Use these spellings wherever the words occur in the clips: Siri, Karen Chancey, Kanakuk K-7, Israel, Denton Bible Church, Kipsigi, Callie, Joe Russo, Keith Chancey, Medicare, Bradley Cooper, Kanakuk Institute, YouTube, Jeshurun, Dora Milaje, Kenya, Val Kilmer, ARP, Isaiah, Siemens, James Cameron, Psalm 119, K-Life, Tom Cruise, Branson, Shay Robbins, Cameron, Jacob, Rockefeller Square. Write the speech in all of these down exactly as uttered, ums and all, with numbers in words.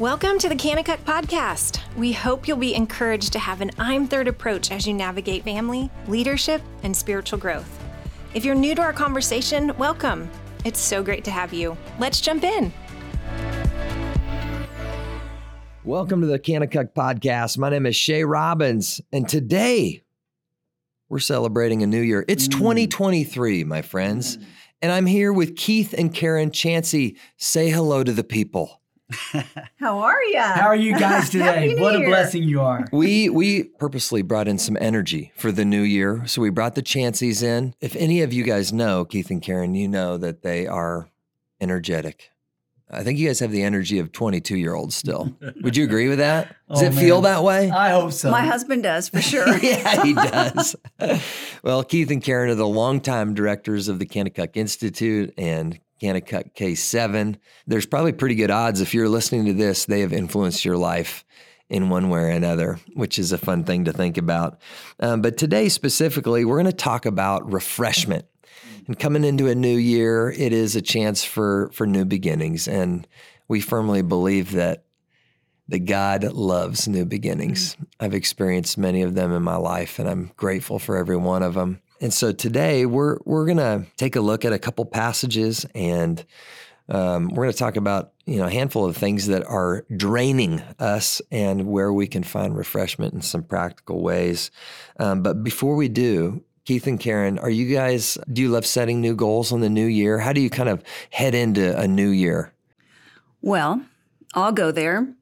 Welcome to the Kanakuk Podcast. We hope you'll be encouraged to have an I'm Third approach as you navigate family, leadership, and spiritual growth. If you're new to our conversation, welcome. It's so great to have you. Let's jump in. Welcome to the Kanakuk Podcast. My name is Shay Robbins, and today we're celebrating a new year. It's twenty twenty-three, my friends, and I'm here with Keith and Karen Chancey. Say hello to the people. How are you? How are you guys today? What a blessing you are. We we purposely brought in some energy for the new year. So we brought the Chanceys in. If any of you guys know, Keith and Karen, you know that they are energetic. I think you guys have the energy of twenty-two-year-olds still. Would you agree with that? Does oh, it man. feel that way? I hope so. My husband does, for sure. Yeah, he does. Well, Keith and Karen are the longtime directors of the Kanakuk Institute and Kanakuk K seven. There's probably pretty good odds if you're listening to this, they have influenced your life in one way or another, which is a fun thing to think about. Um, but today specifically, we're going to talk about refreshment. And coming into a new year, it is a chance for for new beginnings. And we firmly believe that that God loves new beginnings. I've experienced many of them in my life, and I'm grateful for every one of them. And so today we're we're going to take a look at a couple passages, and um, we're going to talk about you know a handful of things that are draining us and where we can find refreshment in some practical ways. Um, but before we do, Keith and Karen, are you guys, do you love setting new goals on the new year? How do you kind of head into a new year? Well, I'll go there.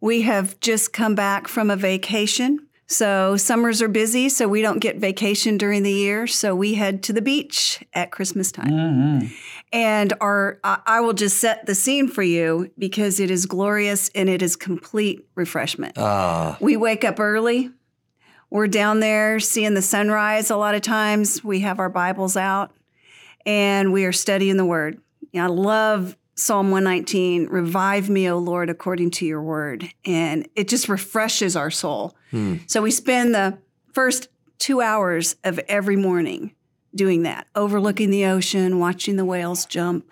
We have just come back from a vacation. So summers are busy, so we don't get vacation during the year. So we head to the beach at Christmas time. Mm-hmm. And our, I will just set the scene for you because it is glorious and it is complete refreshment. Ah. We wake up early. We're down there seeing the sunrise a lot of times. We have our Bibles out, and we are studying the Word. You know, I love Psalm one nineteen, revive me, O Lord, according to your Word. And it just refreshes our soul. Hmm. So we spend the first two hours of every morning doing that, overlooking the ocean, watching the whales jump,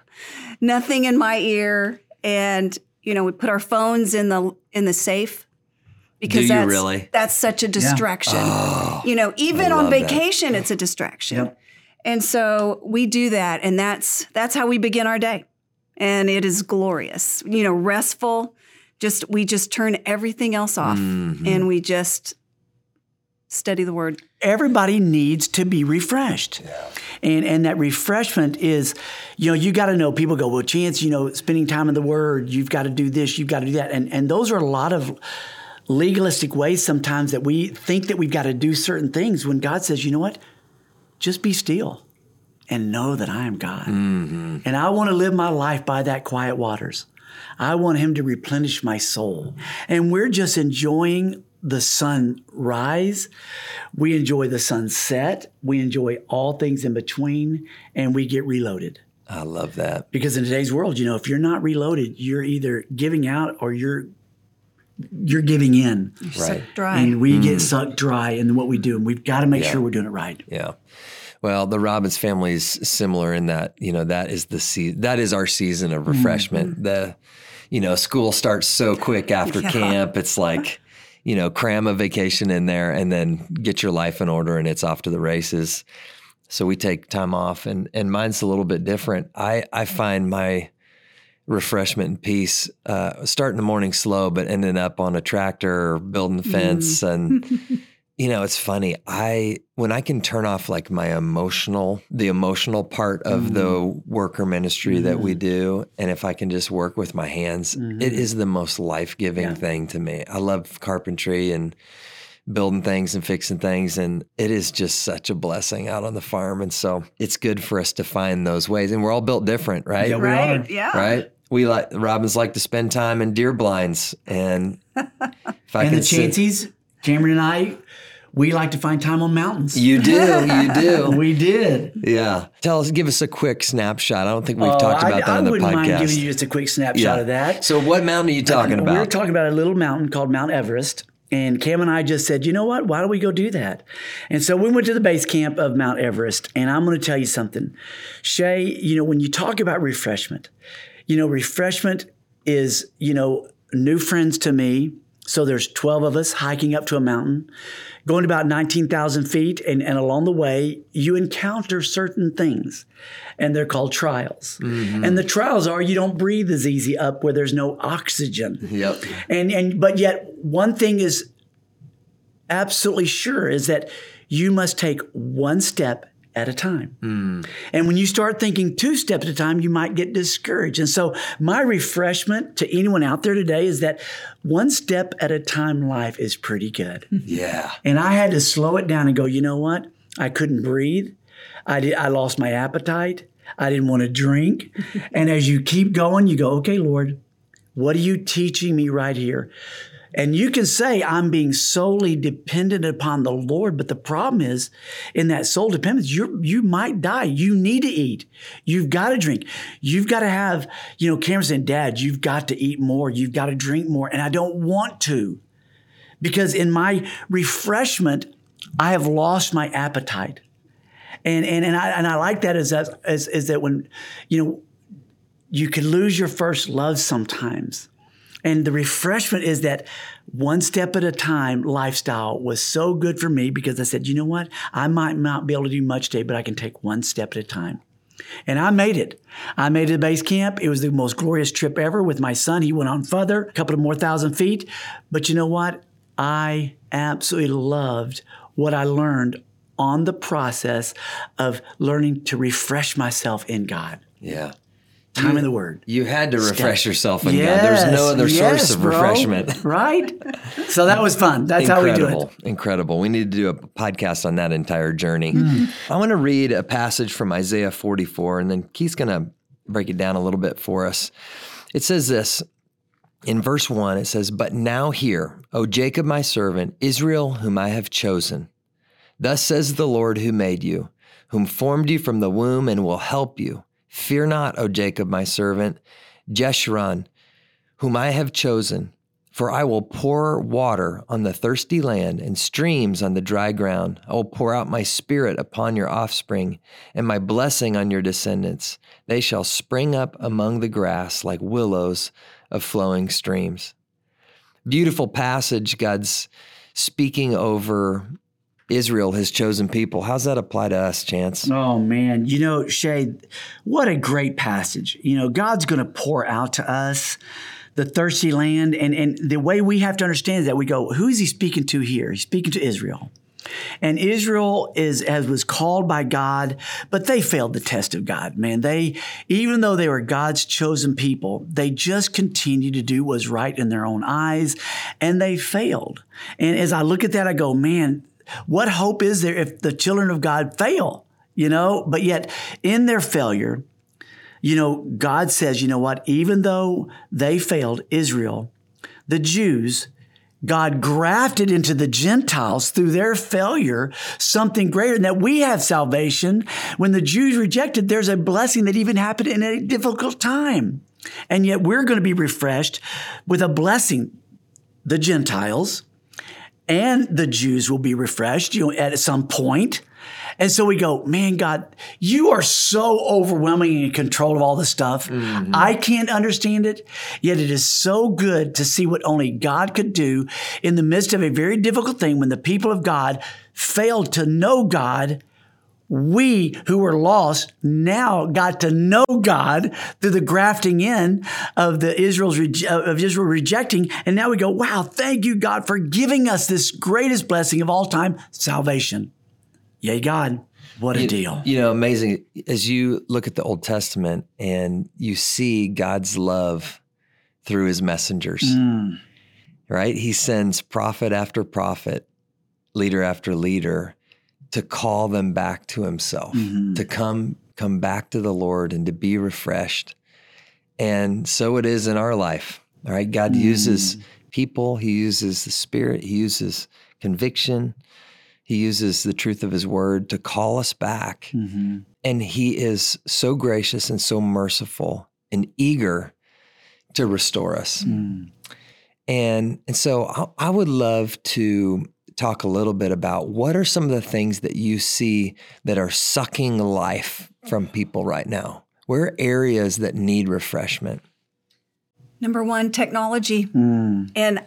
nothing in my ear. And, you know, we put our phones in the in the safe. Because Do that's, you really? That's such a distraction. Yeah. Oh, you know, even on vacation, that. It's a distraction. Yep. And so we do that, and that's that's how we begin our day. And it is glorious, you know, restful. Just we just turn everything else off, mm-hmm. and we just study the Word. Everybody needs to be refreshed. Yeah. And and that refreshment is, you know, you got to know, people go, well, Chance, you know, spending time in the Word, you've got to do this, you've got to do that. And and those are a lot of legalistic ways sometimes that we think that we've got to do certain things when God says, you know what, just be still and know that I am God. Mm-hmm. And I want to live my life by that quiet waters. I want him to replenish my soul. And we're just enjoying the sunrise. We enjoy the sunset. We enjoy all things in between, and we get reloaded. I love that. Because in today's world, you know, if you're not reloaded, you're either giving out or you're You're giving in. You're right. Sucked dry. And we mm. get sucked dry in what we do. And we've got to make yeah. sure we're doing it right. Yeah. Well, the Robbins family is similar in that, you know, that is the se- that is our season of refreshment. Mm-hmm. The, you know, school starts so quick after yeah. camp. It's like, you know, cram a vacation in there and then get your life in order and it's off to the races. So we take time off, and, and mine's a little bit different. I, I find my refreshment and peace, uh, starting the morning slow, but ending up on a tractor or building a fence. Mm. And, you know, it's funny. I, when I can turn off like my emotional, the emotional part of mm. the worker ministry mm. that we do. And if I can just work with my hands, mm. it is the most life-giving yeah. thing to me. I love carpentry and building things and fixing things. And it is just such a blessing out on the farm. And so it's good for us to find those ways. And we're all built different, right? Yeah, we right. are. Yeah. Right. We like, Robbins like to spend time in deer blinds. And if I and the Chanceys, sit, Cameron and I, we like to find time on mountains. You do, you do. We did. Yeah. Tell us, give us a quick snapshot. I don't think we've uh, talked about I, that I on the podcast. I wouldn't mind giving you just a quick snapshot yeah. of that. So what mountain are you talking um, about? We're talking about a little mountain called Mount Everest. And Cam and I just said, you know what? Why don't we go do that? And so we went to the base camp of Mount Everest. And I'm going to tell you something. Shay, you know, when you talk about refreshment, you know, refreshment is, you know, new friends to me. So there's twelve of us hiking up to a mountain, going about nineteen thousand feet. And, and along the way, you encounter certain things, and they're called trials. Mm-hmm. And the trials are you don't breathe as easy up where there's no oxygen. Yep. And and but yet one thing is absolutely sure is that you must take one step at a time. Mm. And when you start thinking two steps at a time, you might get discouraged. And so my refreshment to anyone out there today is that one step at a time life is pretty good. Yeah. And I had to slow it down and go, you know what? I couldn't breathe. I did, I lost my appetite. I didn't want to drink. And as you keep going, you go, okay, Lord, what are you teaching me right here? And you can say, I'm being solely dependent upon the Lord. But the problem is, in that soul dependence, you you might die. You need to eat. You've got to drink. You've got to have, you know, Cameron saying, Dad, you've got to eat more. You've got to drink more. And I don't want to. Because in my refreshment, I have lost my appetite. And and and I and I like that as as is that when, you know, you can lose your first love sometimes. And the refreshment is that one step at a time lifestyle was so good for me because I said, you know what? I might not be able to do much today, but I can take one step at a time. And I made it. I made it to base camp. It was the most glorious trip ever with my son. He went on further, a couple of more thousand feet. But you know what? I absolutely loved what I learned on the process of learning to refresh myself in God. Yeah. Time you, in the Word. You had to refresh Step. yourself in yes, God. There's no other yes, source of bro. refreshment. Right? So that was fun. That's Incredible. how we do it. Incredible. We need to do a podcast on that entire journey. Mm-hmm. I want to read a passage from Isaiah forty-four, and then Keith's going to break it down a little bit for us. It says this, in verse one, it says, "But now hear, O Jacob my servant, Israel whom I have chosen. Thus says the Lord who made you, whom formed you from the womb and will help you. Fear not, O Jacob, my servant, Jeshurun, whom I have chosen, for I will pour water on the thirsty land and streams on the dry ground. I will pour out my spirit upon your offspring and my blessing on your descendants. They shall spring up among the grass like willows of flowing streams." Beautiful passage. God's speaking over Israel, his chosen people. How's that apply to us, Chance? Oh, man. You know, Shay, what a great passage. You know, God's going to pour out to us the thirsty land. And, and the way we have to understand is that we go, who is he speaking to here? He's speaking to Israel. And Israel is as was called by God, but they failed the test of God, man. They, even though they were God's chosen people, they just continued to do what was right in their own eyes, and they failed. And as I look at that, I go, man, what hope is there if the children of God fail, you know? But yet in their failure, you know, God says, you know what? Even though they failed, Israel, the Jews, God grafted into the Gentiles through their failure something greater than that. We have salvation. When the Jews rejected, there's a blessing that even happened in a difficult time. And yet we're going to be refreshed with a blessing, the Gentiles. And the Jews will be refreshed, you know, at some point. And so we go, man, God, you are so overwhelming in control of all this stuff. Mm-hmm. I can't understand it. Yet it is so good to see what only God could do in the midst of a very difficult thing when the people of God failed to know God. We who were lost now got to know God through the grafting in of the Israel's of Israel rejecting. And now we go, wow, thank you, God, for giving us this greatest blessing of all time, salvation. Yay, God, what a you, deal. You know, amazing. As you look at the Old Testament and you see God's love through his messengers, mm. right? He sends prophet after prophet, leader after leader, to call them back to himself, mm-hmm. to come come back to the Lord and to be refreshed. And so it is in our life, all right? God mm. uses people, he uses the Spirit, he uses conviction, he uses the truth of his word to call us back. Mm-hmm. And he is so gracious and so merciful and eager to restore us. Mm. And, and so I, I would love to talk a little bit about what are some of the things that you see that are sucking life from people right now? Where are areas that need refreshment? Number one, technology. Mm. And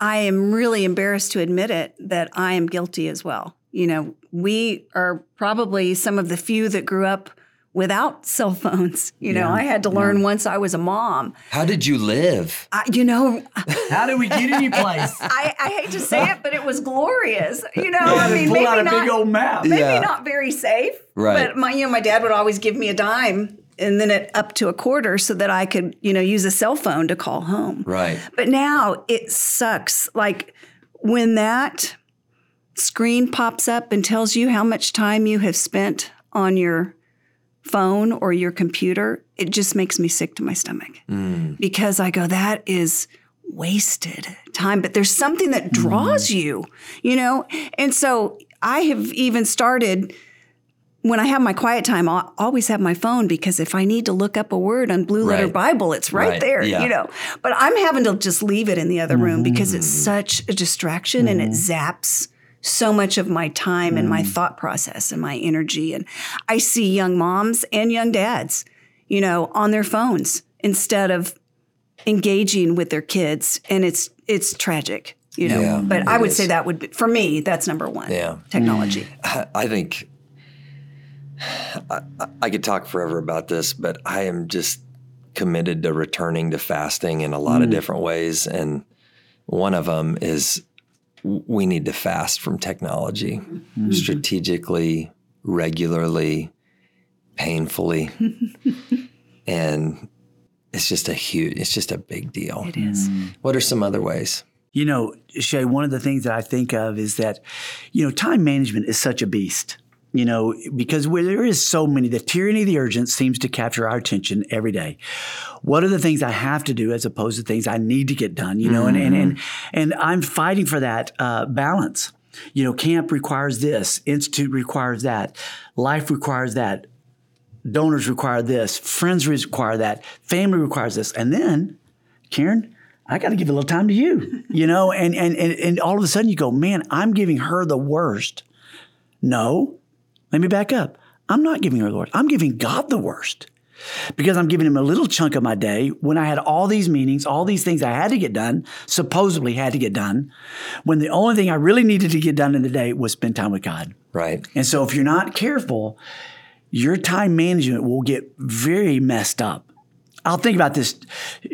I am really embarrassed to admit it that I am guilty as well. You know, we are probably some of the few that grew up without cell phones. You know, yeah, I had to learn yeah. once I was a mom. How did you live? I, you know. How did we get any place? I, I hate to say it, but it was glorious. You know, yeah, I mean, maybe out a not, big old map. Maybe yeah. not very safe. Right. But my, you know, my dad would always give me a dime and then it up to a quarter so that I could, you know, use a cell phone to call home. Right. But now it sucks. Like when that screen pops up and tells you how much time you have spent on your phone or your computer, it just makes me sick to my stomach mm. because I go, that is wasted time. But there's something that draws mm. you, you know? And so I have even started, when I have my quiet time, I always have my phone because if I need to look up a word on Blue Letter right. Bible, it's right, right. there, yeah. you know? But I'm having to just leave it in the other mm. room because it's such a distraction mm. and it zaps so much of my time and my thought process and my energy. And I see young moms and young dads, you know, on their phones instead of engaging with their kids. And it's it's tragic, you know. Yeah, but I would is. say that would be, for me, that's number one, yeah. technology. I think I, I could talk forever about this, but I am just committed to returning to fasting in a lot mm. of different ways. And one of them is we need to fast from technology, mm-hmm. strategically, regularly, painfully, and it's just a huge, it's just a big deal. It is. Mm. What are some other ways? You know, Shay, one of the things that I think of is that, you know, time management is such a beast. You know, because where there is so many, the tyranny of the urgent seems to capture our attention every day. What are the things I have to do as opposed to things I need to get done? You know, mm-hmm. and, and and and I'm fighting for that uh, balance. You know, camp requires this, institute requires that, life requires that, donors require this, friends require that, family requires this, and then, Karen, I got to give a little time to you. You know, and and and and all of a sudden you go, man, I'm giving her the worst. No. Let me back up. I'm not giving her the worst. I'm giving God the worst because I'm giving him a little chunk of my day when I had all these meetings, all these things I had to get done, supposedly had to get done, when the only thing I really needed to get done in the day was spend time with God. Right. And so if you're not careful, your time management will get very messed up. I'll think about this,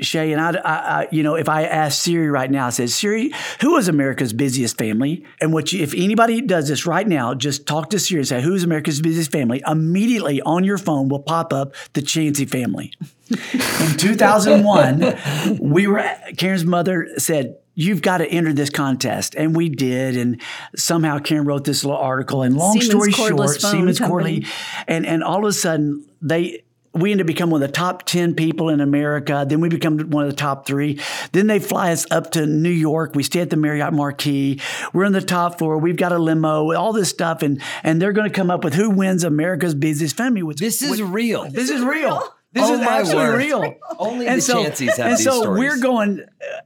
Shay, and I, I, I, you know, if I ask Siri right now, I said, Siri, who is America's busiest family? And what you, if anybody does this right now, just talk to Siri and say, who's America's busiest family? Immediately on your phone will pop up the Chancey family. In two thousand one, we were, Karen's mother said, you've got to enter this contest. And we did. And somehow Karen wrote this little article. And long Siemens story short, Siemens Cordless, and and all of a sudden, they... we end up becoming one of the top ten people in America. Then we become one of the top three. Then they fly us up to New York. We stay at the Marriott Marquis. We're on the top floor. We've got a limo, all this stuff. And and they're going to come up with who wins America's busiest family. Which, this is which, real. This, this is real. real. This oh is my actually word. real. Only and the so, Chanceys have and these so stories. We're going,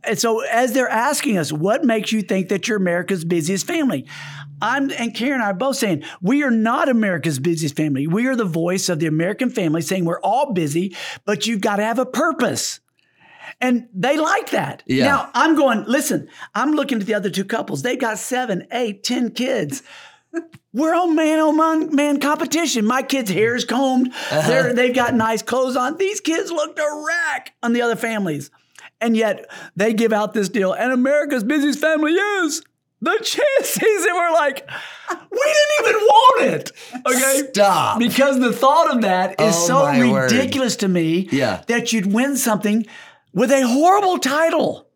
and so as they're asking us, what makes you think that you're America's busiest family? I'm and Karen and I are both saying, we are not America's busiest family. We are the voice of the American family saying we're all busy, but you've got to have a purpose. And they like that. Yeah. Now, I'm going, listen, I'm looking at the other two couples. They've got seven, eight, ten kids. We're on man on man competition. My kid's hair is combed. Uh-huh. They've got nice clothes on. These kids look a wreck on the other families. And yet they give out this deal, and America's busiest family is the Chanceys, and we're like, we didn't even want it. Okay, stop. Because the thought of that is oh so ridiculous word. to me yeah. that you'd win something with a horrible title.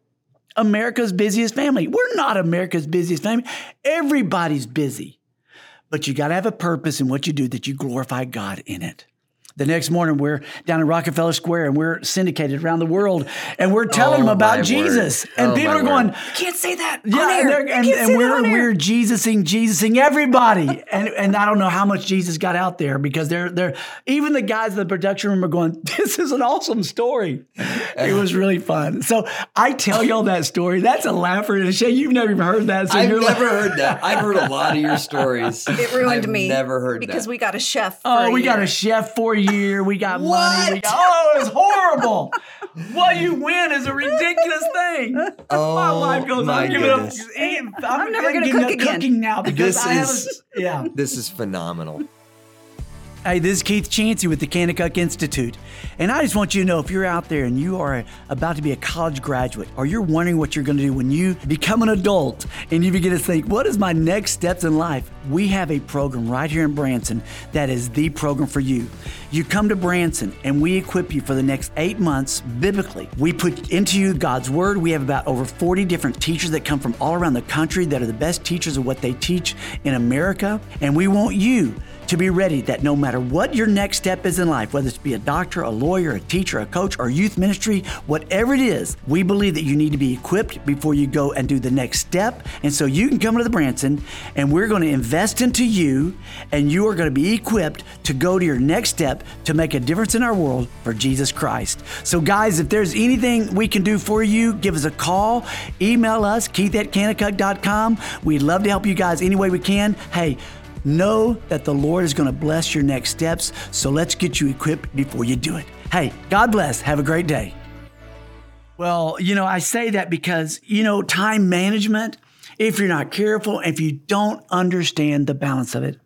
America's busiest family. We're not America's busiest family. Everybody's busy, but you got to have a purpose in what you do that you glorify God in it. The next morning, we're down in Rockefeller Square, and we're syndicated around the world, and we're telling oh, them about Jesus. Word. And oh, people are going, you can't say that yeah, on air. And, and, and we're, we're Jesusing, Jesusing everybody. and and I don't know how much Jesus got out there, because they're they're even the guys in the production room are going, this is an awesome story. It was really fun. So I tell y'all that story. That's a laugher. And Shay, you've never even heard that. So I've never like, heard that. I've heard a lot of your stories. It ruined I've me. never heard because that. Because we got a chef for Oh, we year. got a chef for you. year. We got what? money. We got, oh, it was horrible. What you win is a ridiculous thing. Oh, my life goes my on. Goodness. Up, I'm, I'm never going to cook again. Cooking now because this I is, have a, yeah. This is phenomenal. Hey, this is Keith Chancey with the Kanakuk Institute. And I just want you to know, if you're out there and you are about to be a college graduate, or you're wondering what you're going to do when you become an adult and you begin to think, what is my next steps in life? We have a program right here in Branson that is the program for you. You come to Branson and we equip you for the next eight months biblically. We put into you God's Word. We have about over forty different teachers that come from all around the country that are the best teachers of what they teach in America. And we want you to be ready that no matter what your next step is in life, whether it's be a doctor, a lawyer, a teacher, a coach, or youth ministry, whatever it is, we believe that you need to be equipped before you go and do the next step. And so you can come to the Branson and we're going to invest into you, and you are going to be equipped to go to your next step to make a difference in our world for Jesus Christ. So guys, if there's anything we can do for you, give us a call, email us, keith at kanakuk dot com. We'd love to help you guys any way we can. Hey, know that the Lord is going to bless your next steps, so let's get you equipped before you do it. Hey, God bless. Have a great day. Well, you know, I say that because, you know, time management, if you're not careful, if you don't understand the balance of it.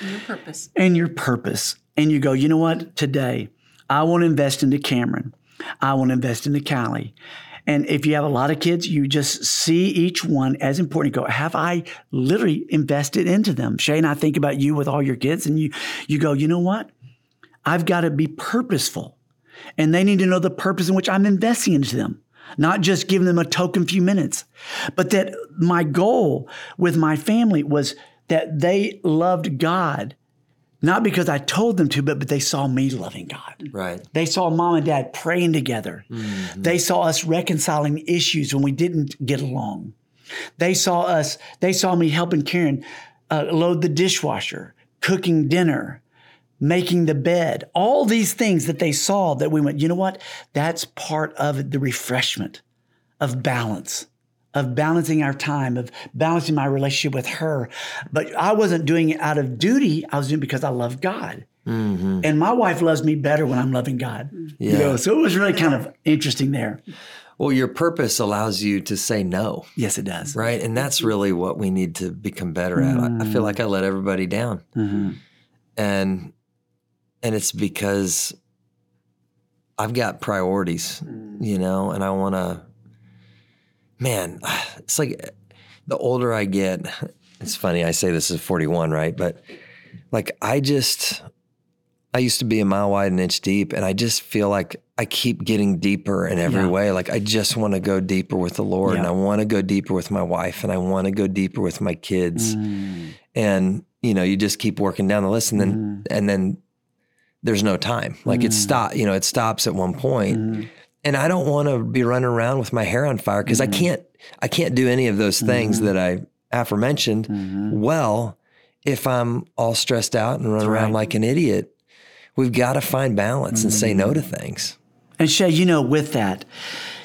And your purpose. And your purpose. And you go, you know what? Today, I want to invest into Cameron. I want to invest into Callie. And if you have a lot of kids, you just see each one as important. You go, have I literally invested into them? Shay and I think about you with all your kids, and you you go, you know what? I've got to be purposeful. And they need to know the purpose in which I'm investing into them, not just giving them a token few minutes. But that my goal with my family was that they loved God, not because I told them to, but, but they saw me loving God. Right. They saw mom and dad praying together. Mm-hmm. They saw us reconciling issues when we didn't get along. They saw us, they saw me helping Karen uh, load the dishwasher, cooking dinner, making the bed, all these things that they saw that we went, you know what? That's part of the refreshment of balance. Of balancing our time, of balancing my relationship with her. But I wasn't doing it out of duty. I was doing it because I love God. Mm-hmm. And my wife loves me better when I'm loving God. Yeah. You know, so it was really kind of interesting there. Well, your purpose allows you to say no. Yes, it does. Right? And that's really what we need to become better at. Mm-hmm. I, I feel like I let everybody down. Mm-hmm. And, and it's because I've got priorities, mm-hmm. you know, and I want to... Man, it's like the older I get, it's funny, I say this is forty-one, right? But like I just, I used to be a mile wide and inch deep, and I just feel like I keep getting deeper in every yeah. way. Like I just want to go deeper with the Lord yeah. and I want to go deeper with my wife and I want to go deeper with my kids. Mm. And, you know, you just keep working down the list and then, mm. and then there's no time. Like mm. it stop, you know, it stops at one point. Mm. And I don't want to be running around with my hair on fire because mm-hmm. I can't I can't do any of those things mm-hmm. that I aforementioned mm-hmm. well if I'm all stressed out and running That's around right. like an idiot. We've got to find balance mm-hmm. and say no to things. And Shay, you know, with that,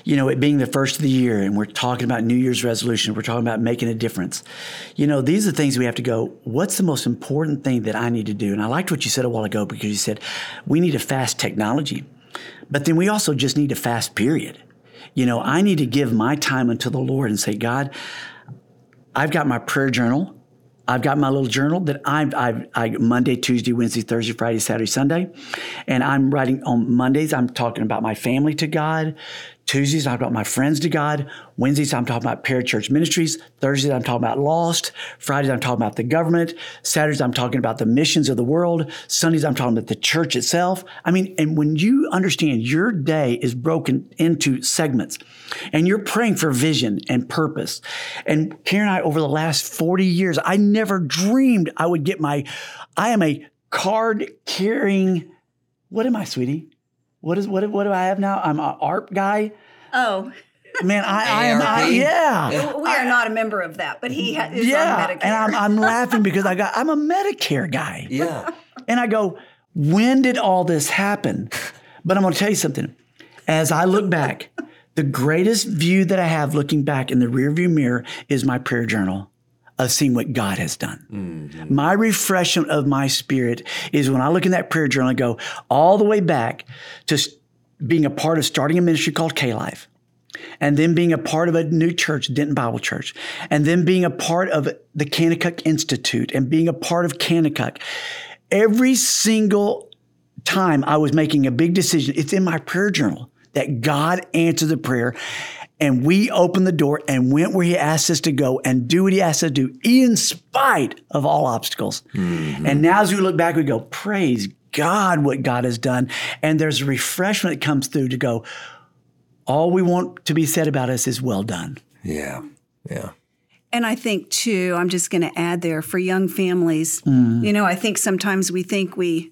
you know, it being the first of the year and we're talking about New Year's resolution, we're talking about making a difference. You know, these are things we have to go, what's the most important thing that I need to do? And I liked what you said a while ago because you said we need to fast technology. But then we also just need a fast period. You know, I need to give my time unto the Lord and say, God, I've got my prayer journal. I've got my little journal that I've, I've I Monday, Tuesday, Wednesday, Thursday, Friday, Saturday, Sunday. And I'm writing on Mondays. I'm talking about my family to God. Tuesdays, I'm talking about my friends to God. Wednesdays, I'm talking about parachurch ministries. Thursdays, I'm talking about lost. Fridays, I'm talking about the government. Saturdays, I'm talking about the missions of the world. Sundays, I'm talking about the church itself. I mean, and when you understand your day is broken into segments and you're praying for vision and purpose. And Karen and I, over the last forty years, I never dreamed I would get my, I am a card carrying, what am I, sweetie? What is what? What do I have now? I'm an A R P guy. Oh, man, I, I am. I, yeah, we are I, not a member of that, but he ha- is yeah, on Medicare. And I'm, I'm laughing because I got I'm a Medicare guy. Yeah, and I go, when did all this happen? But I'm going to tell you something. As I look back, the greatest view that I have looking back in the rearview mirror is my prayer journal. of seeing what God has done. Mm-hmm. My refreshment of my spirit is when I look in that prayer journal and go all the way back to being a part of starting a ministry called K-Life, and then being a part of a new church, Denton Bible Church, and then being a part of the Kanakuk Institute and being a part of Kanakuk. Every single time I was making a big decision, it's in my prayer journal that God answered the prayer. And we opened the door and went where he asked us to go and do what he asked us to do, in spite of all obstacles. Mm-hmm. And now as we look back, we go, praise God, what God has done. And there's a refreshment that comes through to go, all we want to be said about us is well done. Yeah, yeah. And I think, too, I'm just going to add there, for young families, mm-hmm. you know, I think sometimes we think we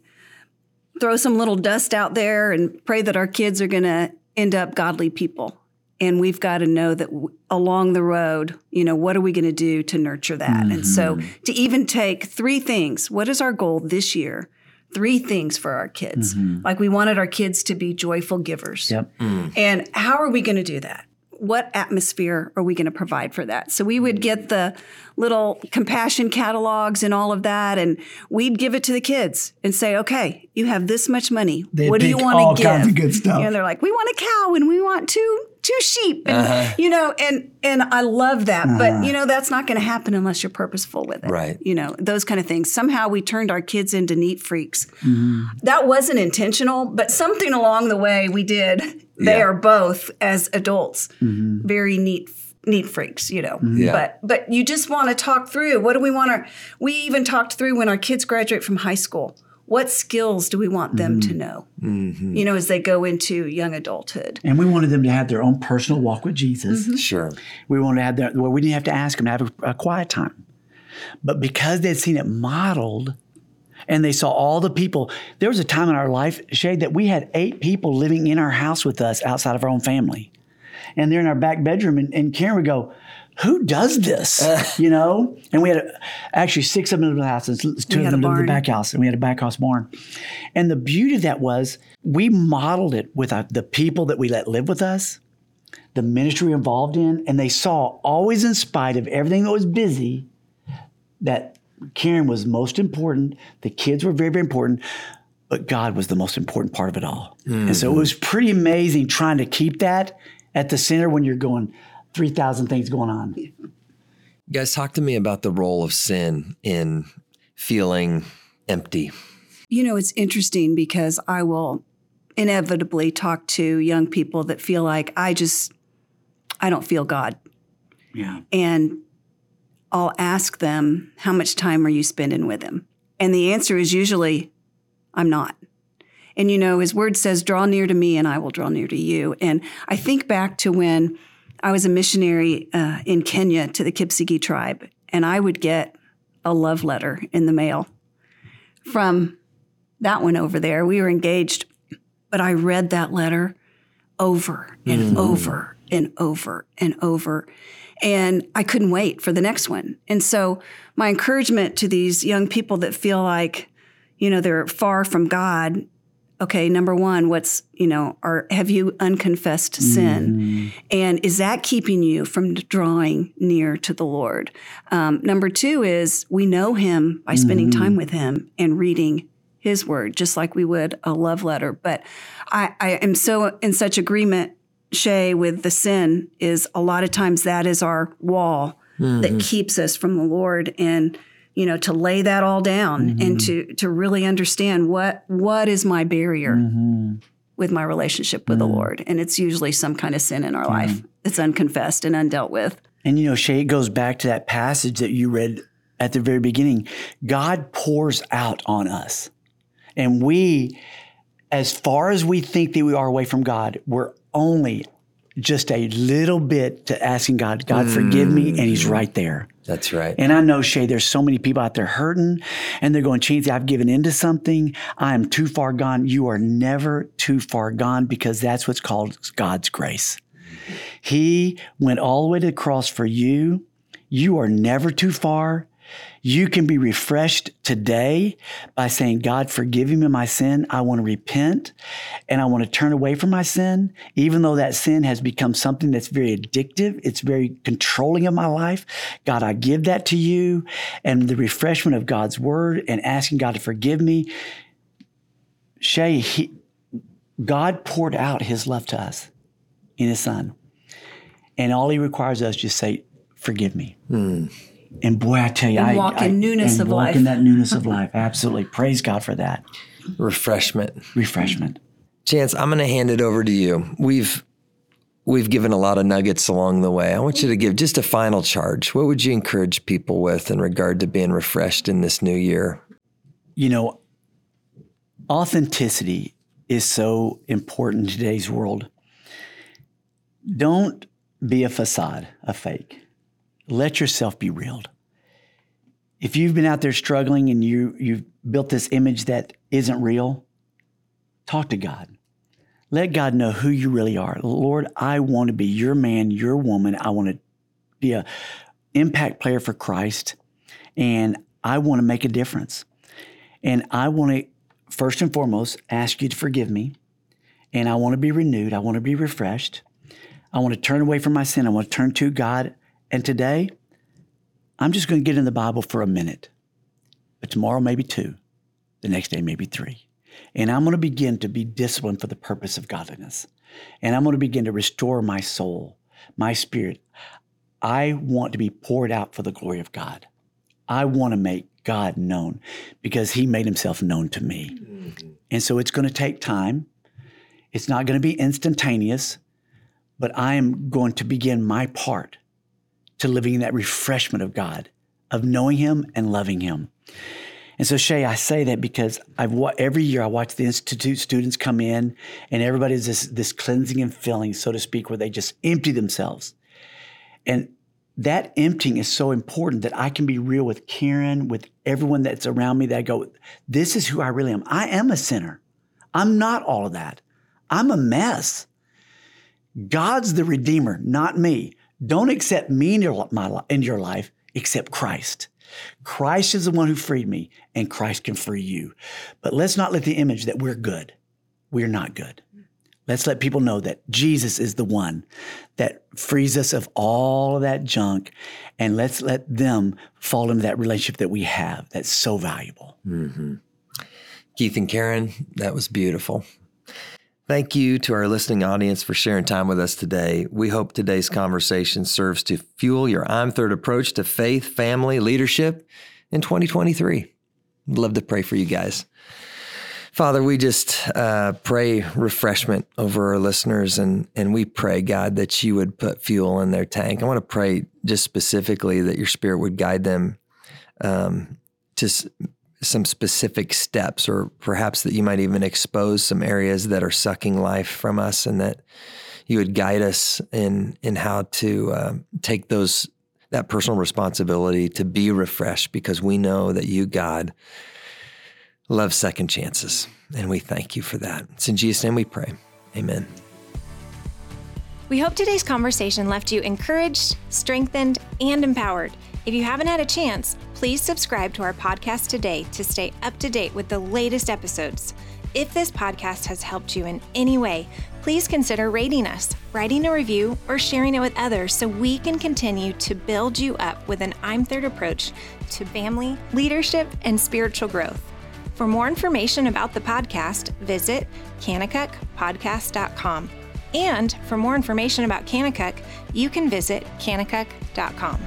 throw some little dust out there and pray that our kids are going to end up godly people. And we've got to know that w- along the road, you know, what are we going to do to nurture that? Mm-hmm. And so to even take three things, what is our goal this year? Three things for our kids. Mm-hmm. Like we wanted our kids to be joyful givers. Yep. Mm. And how are we going to do that? What atmosphere are we going to provide for that? So we would get the little compassion catalogs and all of that, and we'd give it to the kids and say, okay, you have this much money. They what do you want to give? All kinds of good stuff. And they're like, we want a cow and we want two two sheep. And, uh-huh. You know, and and I love that. Uh-huh. But, you know, that's not going to happen unless you're purposeful with it. Right. You know, those kind of things. Somehow we turned our kids into neat freaks. Mm-hmm. That wasn't intentional, but something along the way we did. They yeah. are both, as adults, mm-hmm. very neat neat freaks, you know. Yeah. But but you just want to talk through, what do we want to, we even talked through when our kids graduate from high school, what skills do we want them mm-hmm. to know, mm-hmm. you know, as they go into young adulthood. And we wanted them to have their own personal walk with Jesus. Mm-hmm. Sure. We wanted to have their, well, we didn't have to ask them to have a, a quiet time. But because they'd seen it modeled, and they saw all the people. There was a time in our life, Shay, that we had eight people living in our house with us outside of our own family. And they're in our back bedroom, and, and Karen would go, who does this? Uh, you know? And we had a, actually six of them in the house, and two of them lived in the back house, and we had a back house barn. And the beauty of that was we modeled it with our, the people that we let live with us, the ministry we were involved in, and they saw, always in spite of everything that was busy, that Karen was most important. The kids were very, very important, but God was the most important part of it all. Mm-hmm. And so it was pretty amazing trying to keep that at the center when you're going three thousand things going on. You guys, talk to me about the role of sin in feeling empty. You know, it's interesting because I will inevitably talk to young people that feel like, I just, I don't feel God. Yeah. And I'll ask them, how much time are you spending with him? And the answer is usually, I'm not. And, you know, his word says, draw near to me and I will draw near to you. And I think back to when I was a missionary uh, in Kenya to the Kipsigi tribe, and I would get a love letter in the mail from that one over there. We were engaged, but I read that letter over and mm. over and over and over. And I couldn't wait for the next one. And so my encouragement to these young people that feel like, you know, they're far from God, okay, number one, what's, you know, are, have you unconfessed sin? Mm. And is that keeping you from drawing near to the Lord? Um, number two is we know him by spending mm. time with him and reading his word, just like we would a love letter. But I, I am so in such agreement, Shay, with the sin is a lot of times that is our wall mm-hmm. that keeps us from the Lord, and you know, to lay that all down mm-hmm. and to to really understand what what is my barrier mm-hmm. with my relationship with mm-hmm. the Lord. And it's usually some kind of sin in our mm-hmm. life that's unconfessed and undealt with. And you know, Shay, it goes back to that passage that you read at the very beginning. God pours out on us, and we, as far as we think that we are away from God, we're only just a little bit to asking God, God, mm. forgive me, and he's right there. That's right. And I know, Shay, there's so many people out there hurting, and they're going, Chancey, I've given into something. I am too far gone. You are never too far gone, because that's what's called God's grace. He went all the way to the cross for you. You are never too far. You can be refreshed today by saying, God, forgive me my sin. I want to repent and I want to turn away from my sin, even though that sin has become something that's very addictive. It's very controlling of my life. God, I give that to you. And the refreshment of God's word and asking God to forgive me. Shay, he, God poured out his love to us in his son. And all he requires us is just say, forgive me. Hmm. And boy, I tell you, and I walk in I, newness of life. Walk in that newness of life. Absolutely. Praise God for that. Refreshment. Refreshment. Chance, I'm going to hand it over to you. We've we've given a lot of nuggets along the way. I want you to give just a final charge. What would you encourage people with in regard to being refreshed in this new year? You know, authenticity is so important in today's world. Don't be a facade, a fake. Let yourself be real. If you've been out there struggling and you, you've built this image that isn't real, talk to God. Let God know who you really are. Lord, I want to be your man, your woman. I want to be an impact player for Christ, and I want to make a difference. And I want to, first and foremost, ask you to forgive me, and I want to be renewed. I want to be refreshed. I want to turn away from my sin. I want to turn to God. And today, I'm just going to get in the Bible for a minute, but tomorrow maybe two, the next day maybe three. And I'm going to begin to be disciplined for the purpose of godliness. And I'm going to begin to restore my soul, my spirit. I want to be poured out for the glory of God. I want to make God known because he made himself known to me. Mm-hmm. And so it's going to take time. It's not going to be instantaneous, but I am going to begin my part to living in that refreshment of God, of knowing him and loving him. And so, Shay, I say that because I've wa- every year I watch the Institute students come in, and everybody's this, this cleansing and filling, so to speak, where they just empty themselves. And that emptying is so important that I can be real with Karen, with everyone that's around me, that I go, this is who I really am. I am a sinner. I'm not all of that. I'm a mess. God's the Redeemer, not me. Don't accept me in your, my, in your life, accept Christ. Christ is the one who freed me, and Christ can free you. But let's not let the image that we're good. We're not good. Let's let people know that Jesus is the one that frees us of all of that junk, and let's let them fall into that relationship that we have that's so valuable. Mm-hmm. Keith and Karen, that was beautiful. Thank you to our listening audience for sharing time with us today. We hope today's conversation serves to fuel your I'm Third approach to faith, family, leadership in twenty twenty-three. I'd love to pray for you guys. Father, we just uh, pray refreshment over our listeners, and, and we pray, God, that you would put fuel in their tank. I want to pray just specifically that your spirit would guide them um, to s- some specific steps, or perhaps that you might even expose some areas that are sucking life from us, and that you would guide us in, in how to uh, take those, that personal responsibility to be refreshed, because we know that you, God, love second chances. And we thank you for that. It's in Jesus' name we pray. Amen. We hope today's conversation left you encouraged, strengthened, and empowered. If you haven't had a chance, please subscribe to our podcast today to stay up to date with the latest episodes. If this podcast has helped you in any way, please consider rating us, writing a review, or sharing it with others so we can continue to build you up with an I'm Third approach to family, leadership, and spiritual growth. For more information about the podcast, visit kanakuk podcast dot com. And for more information about Kanakuk, you can visit kanakuk dot com.